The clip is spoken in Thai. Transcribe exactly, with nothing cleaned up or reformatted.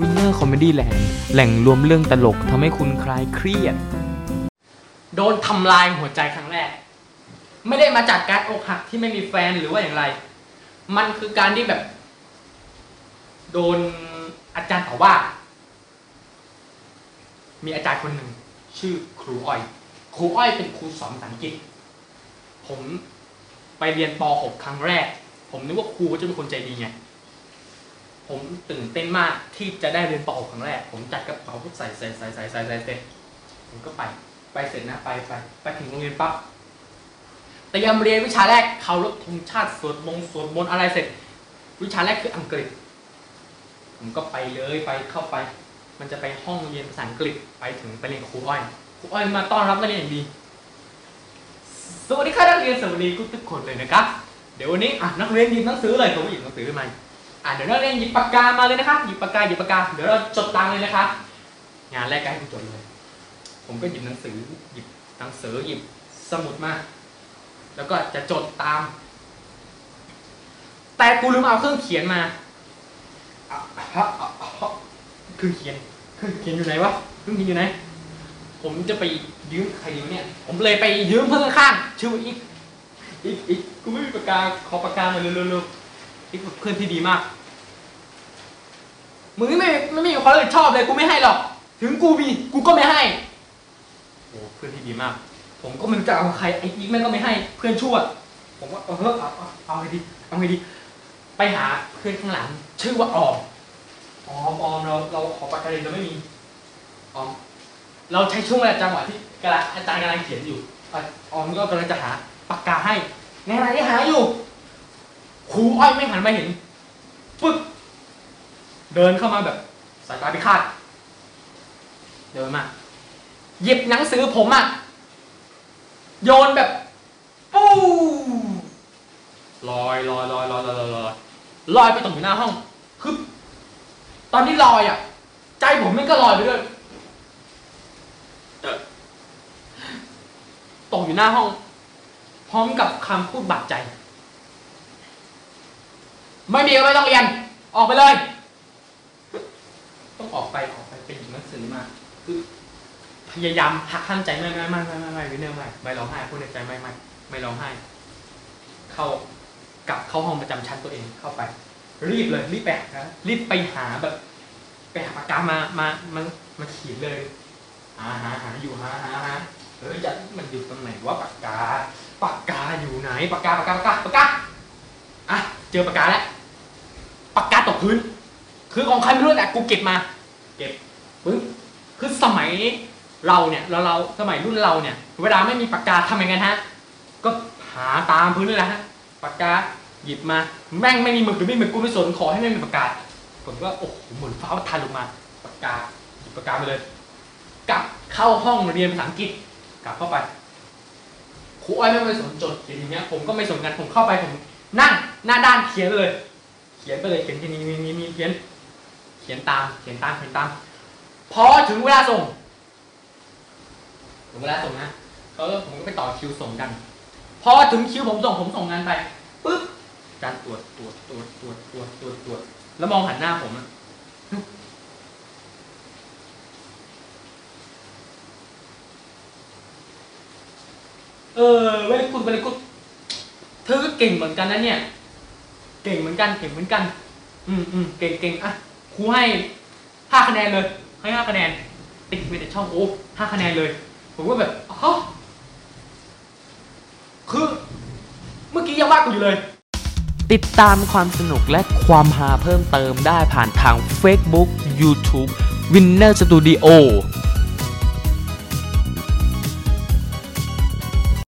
Winner Comedy Land แหล่งรวมเรื่องตลกทำให้คุณคลายเครียดโดนทำลายหัวใจครั้งแรกไม่ได้มาจากการอกหักที่ไม่มีแฟนหรือว่าอย่างไรมันคือการที่แบบโดนอาจารย์ต่อว่ามีอาจารย์คนหนึ่งชื่อครูอ้อยครูอ้อยเป็นครูสอนภาษาอังกฤษผมไปเรียนป.หก ครั้งแรกผมนึกว่าครูจะเป็นคนใจดีไงผมตื่นเต้นมากที่จะได้เรียนป.หก ครั้งแรกผมจัดกระเป๋าใส่ใส่ใส่ใส่ใส่ใส่เสร็จผมก็ไปไปเสร็จนะไปไปไปถึงโรงเรียนปั๊บแต่ยังเรียนวิชาแรกเคารพธงชาติสวดมงสวดมนต์อะไรเสร็จวิชาแรกคืออังกฤษผมก็ไปเลยไปเข้าไปมันจะไปห้องเรียนภาษาอังกฤษไปถึงไปเรียนกับครูอ้อยครูอ้อยมาต้อนรับนักเรียนอย่างดีสวัสดีค่ะนักเรียนสวัสดีทุกคนเลยนะครับเดี๋ยววันนี้อ่ะนักเรียนหยิบหนังสือเลยผมหยิบหนังสือขึ้นมาอ่ะเดี๋ยวนักเรียนหยิบปากกามาเลยนะคะหยิบปากกาหยิบปากกาเดี๋ยวเราจดตังค์เลยนะคะงานแรกก็ให้ผมจดเลยผมก็หยิบหนังสือหยิบหนังสือหยิบสมุดมาแล้วก็จะจดตามแต่กูลืมเอาเครื่องเขียนมาเครื่องเขียนเครื่องเขียนอยู่ไหนวะเครื่องเขียนอยู่ไหนผมจะไปยืมใครอยู่เนี่ยผมเลยไปยืมเพื่อนข้างชื่ออีกอีกอีกกูไม่มีปากกาขอปากกามาเร็วๆอีกเพื่อนที่ดีมากมึงไม่ไม่มีความรับผิดชอบเลยกูไม่ให้หรอกถึงกูมีกูก็ไม่ให้โอ้เพื่อนที่ดีมากผมก็ไม่รู้จะเอาใครไอ้อีกแม่งก็ไม่ให้เพื่อนชั่วผมว่าเออเอาเอาเอาไงดีเอาไงดีไปหาเพื่อนข้างหลังชื่อว่าออมออมออมเราเราขอปากกาเล่มเราไม่มีออมเราใช้ช่วงเวลาจังหวะที่กระอาจารย์กำลังเขียนอยู่ออมก็กำลังจะหาปากกาให้ในขณะที่หาอยู่ครูอ้อยไม่หันมาเห็นปึ๊บเดินเข้ามาแบบสายตาพิฆาตเดินมาหยิบหนังสือผมอ่ะโยนแบบปูลอยลอยลอยลอยลอยลอยลอยไปตกอยู่หน้าห้องคือตอนที่ลอยอ่ะใจผมมันก็ลอยไปด้วยตกอยู่หน้าห้องพร้อมกับคำพูดบาดใจไม่มีก็ไม่ต้องเรียนออกไปเลยต้องออกไปออกไปเป็นหนังสือมาคือพยายามหักห้ามใจไม่ไม่ไม่ไม่ไม่ไม่เนื่องไม่ไม่ร้องไห้พูดในใจไม่ไม่ไม่ร้องไห้เข้ากลับเข้าห้องประจำชั้นตัวเองเข้าไปรีบเลยรีบแปะนะรีบไปหาแบบไปหาปากกามามามามาเขียนเลยหาหาหาอยู่หาหาหาเออยัดมันอยู่ตรงไหนวะปากกาปากกาอยู่ไหนปากกาปากกาปากกาปากกาอ่ะเจอปากกาแล้วปากกาตกพื้นคือของใครไม่รู้แต่กูเก็บมาเก็บปึ๊บคือสมัยเราเนี่ยเราเราสมัยรุ่นเราเนี่ยเวลาไม่มีปากกาทำยังไงฮะก็หาตามพื้นเลยนะฮะปากกาหยิบมาแม่งไม่มีหมึกหรือไม่มีหมึกกูไม่สนขอให้ไม่มีปากกาผมก็โอ้โหเหมือนฟ้าประทานลงมาปากกาหยิบปากกาไปเลยกลับเข้าห้องเรียนภาษาอังกฤษกลับเข้าไปครูอ้อยไม่ไม่สนจดอย่างเงี้ยผมก็ไม่สนกันผมเข้าไปผมนั่งหน้าด้านเขียนเลยเขียนไปเลยเขียนที่นี่มีมีเขียนเขียนตามเขียนตามเขียนตามพอถึงเวลาส่งถึงเวลาส่งนะเขาก็ผมก็ไปต่อคิวส่งกันพอถึงคิวผมส่งผมส่งงานไปปึ๊บการตรวจตรวจตรวจตรวจตรวจตรวจตรวจแล้วมองหันหน้าผมอะเออเวลิกุลเวลิกุลเธอก็เก่งเหมือนกันนะเนี่ยเก่งเหมือนกันเก่งเหมือนกันอืมอืมเก่งเก่งอ่ะครูให้ห้าคะแนนเลยให้ห้าคะแนนติดไปในช่องโอ้ห้าคะแนนเลยผมก็แบบอ๋อคือเมื่อกี้ยังว่ากูอยู่เลยติดตามความสนุกและความฮาเพิ่มเติมได้ผ่านทาง Facebook YouTube Winner Studio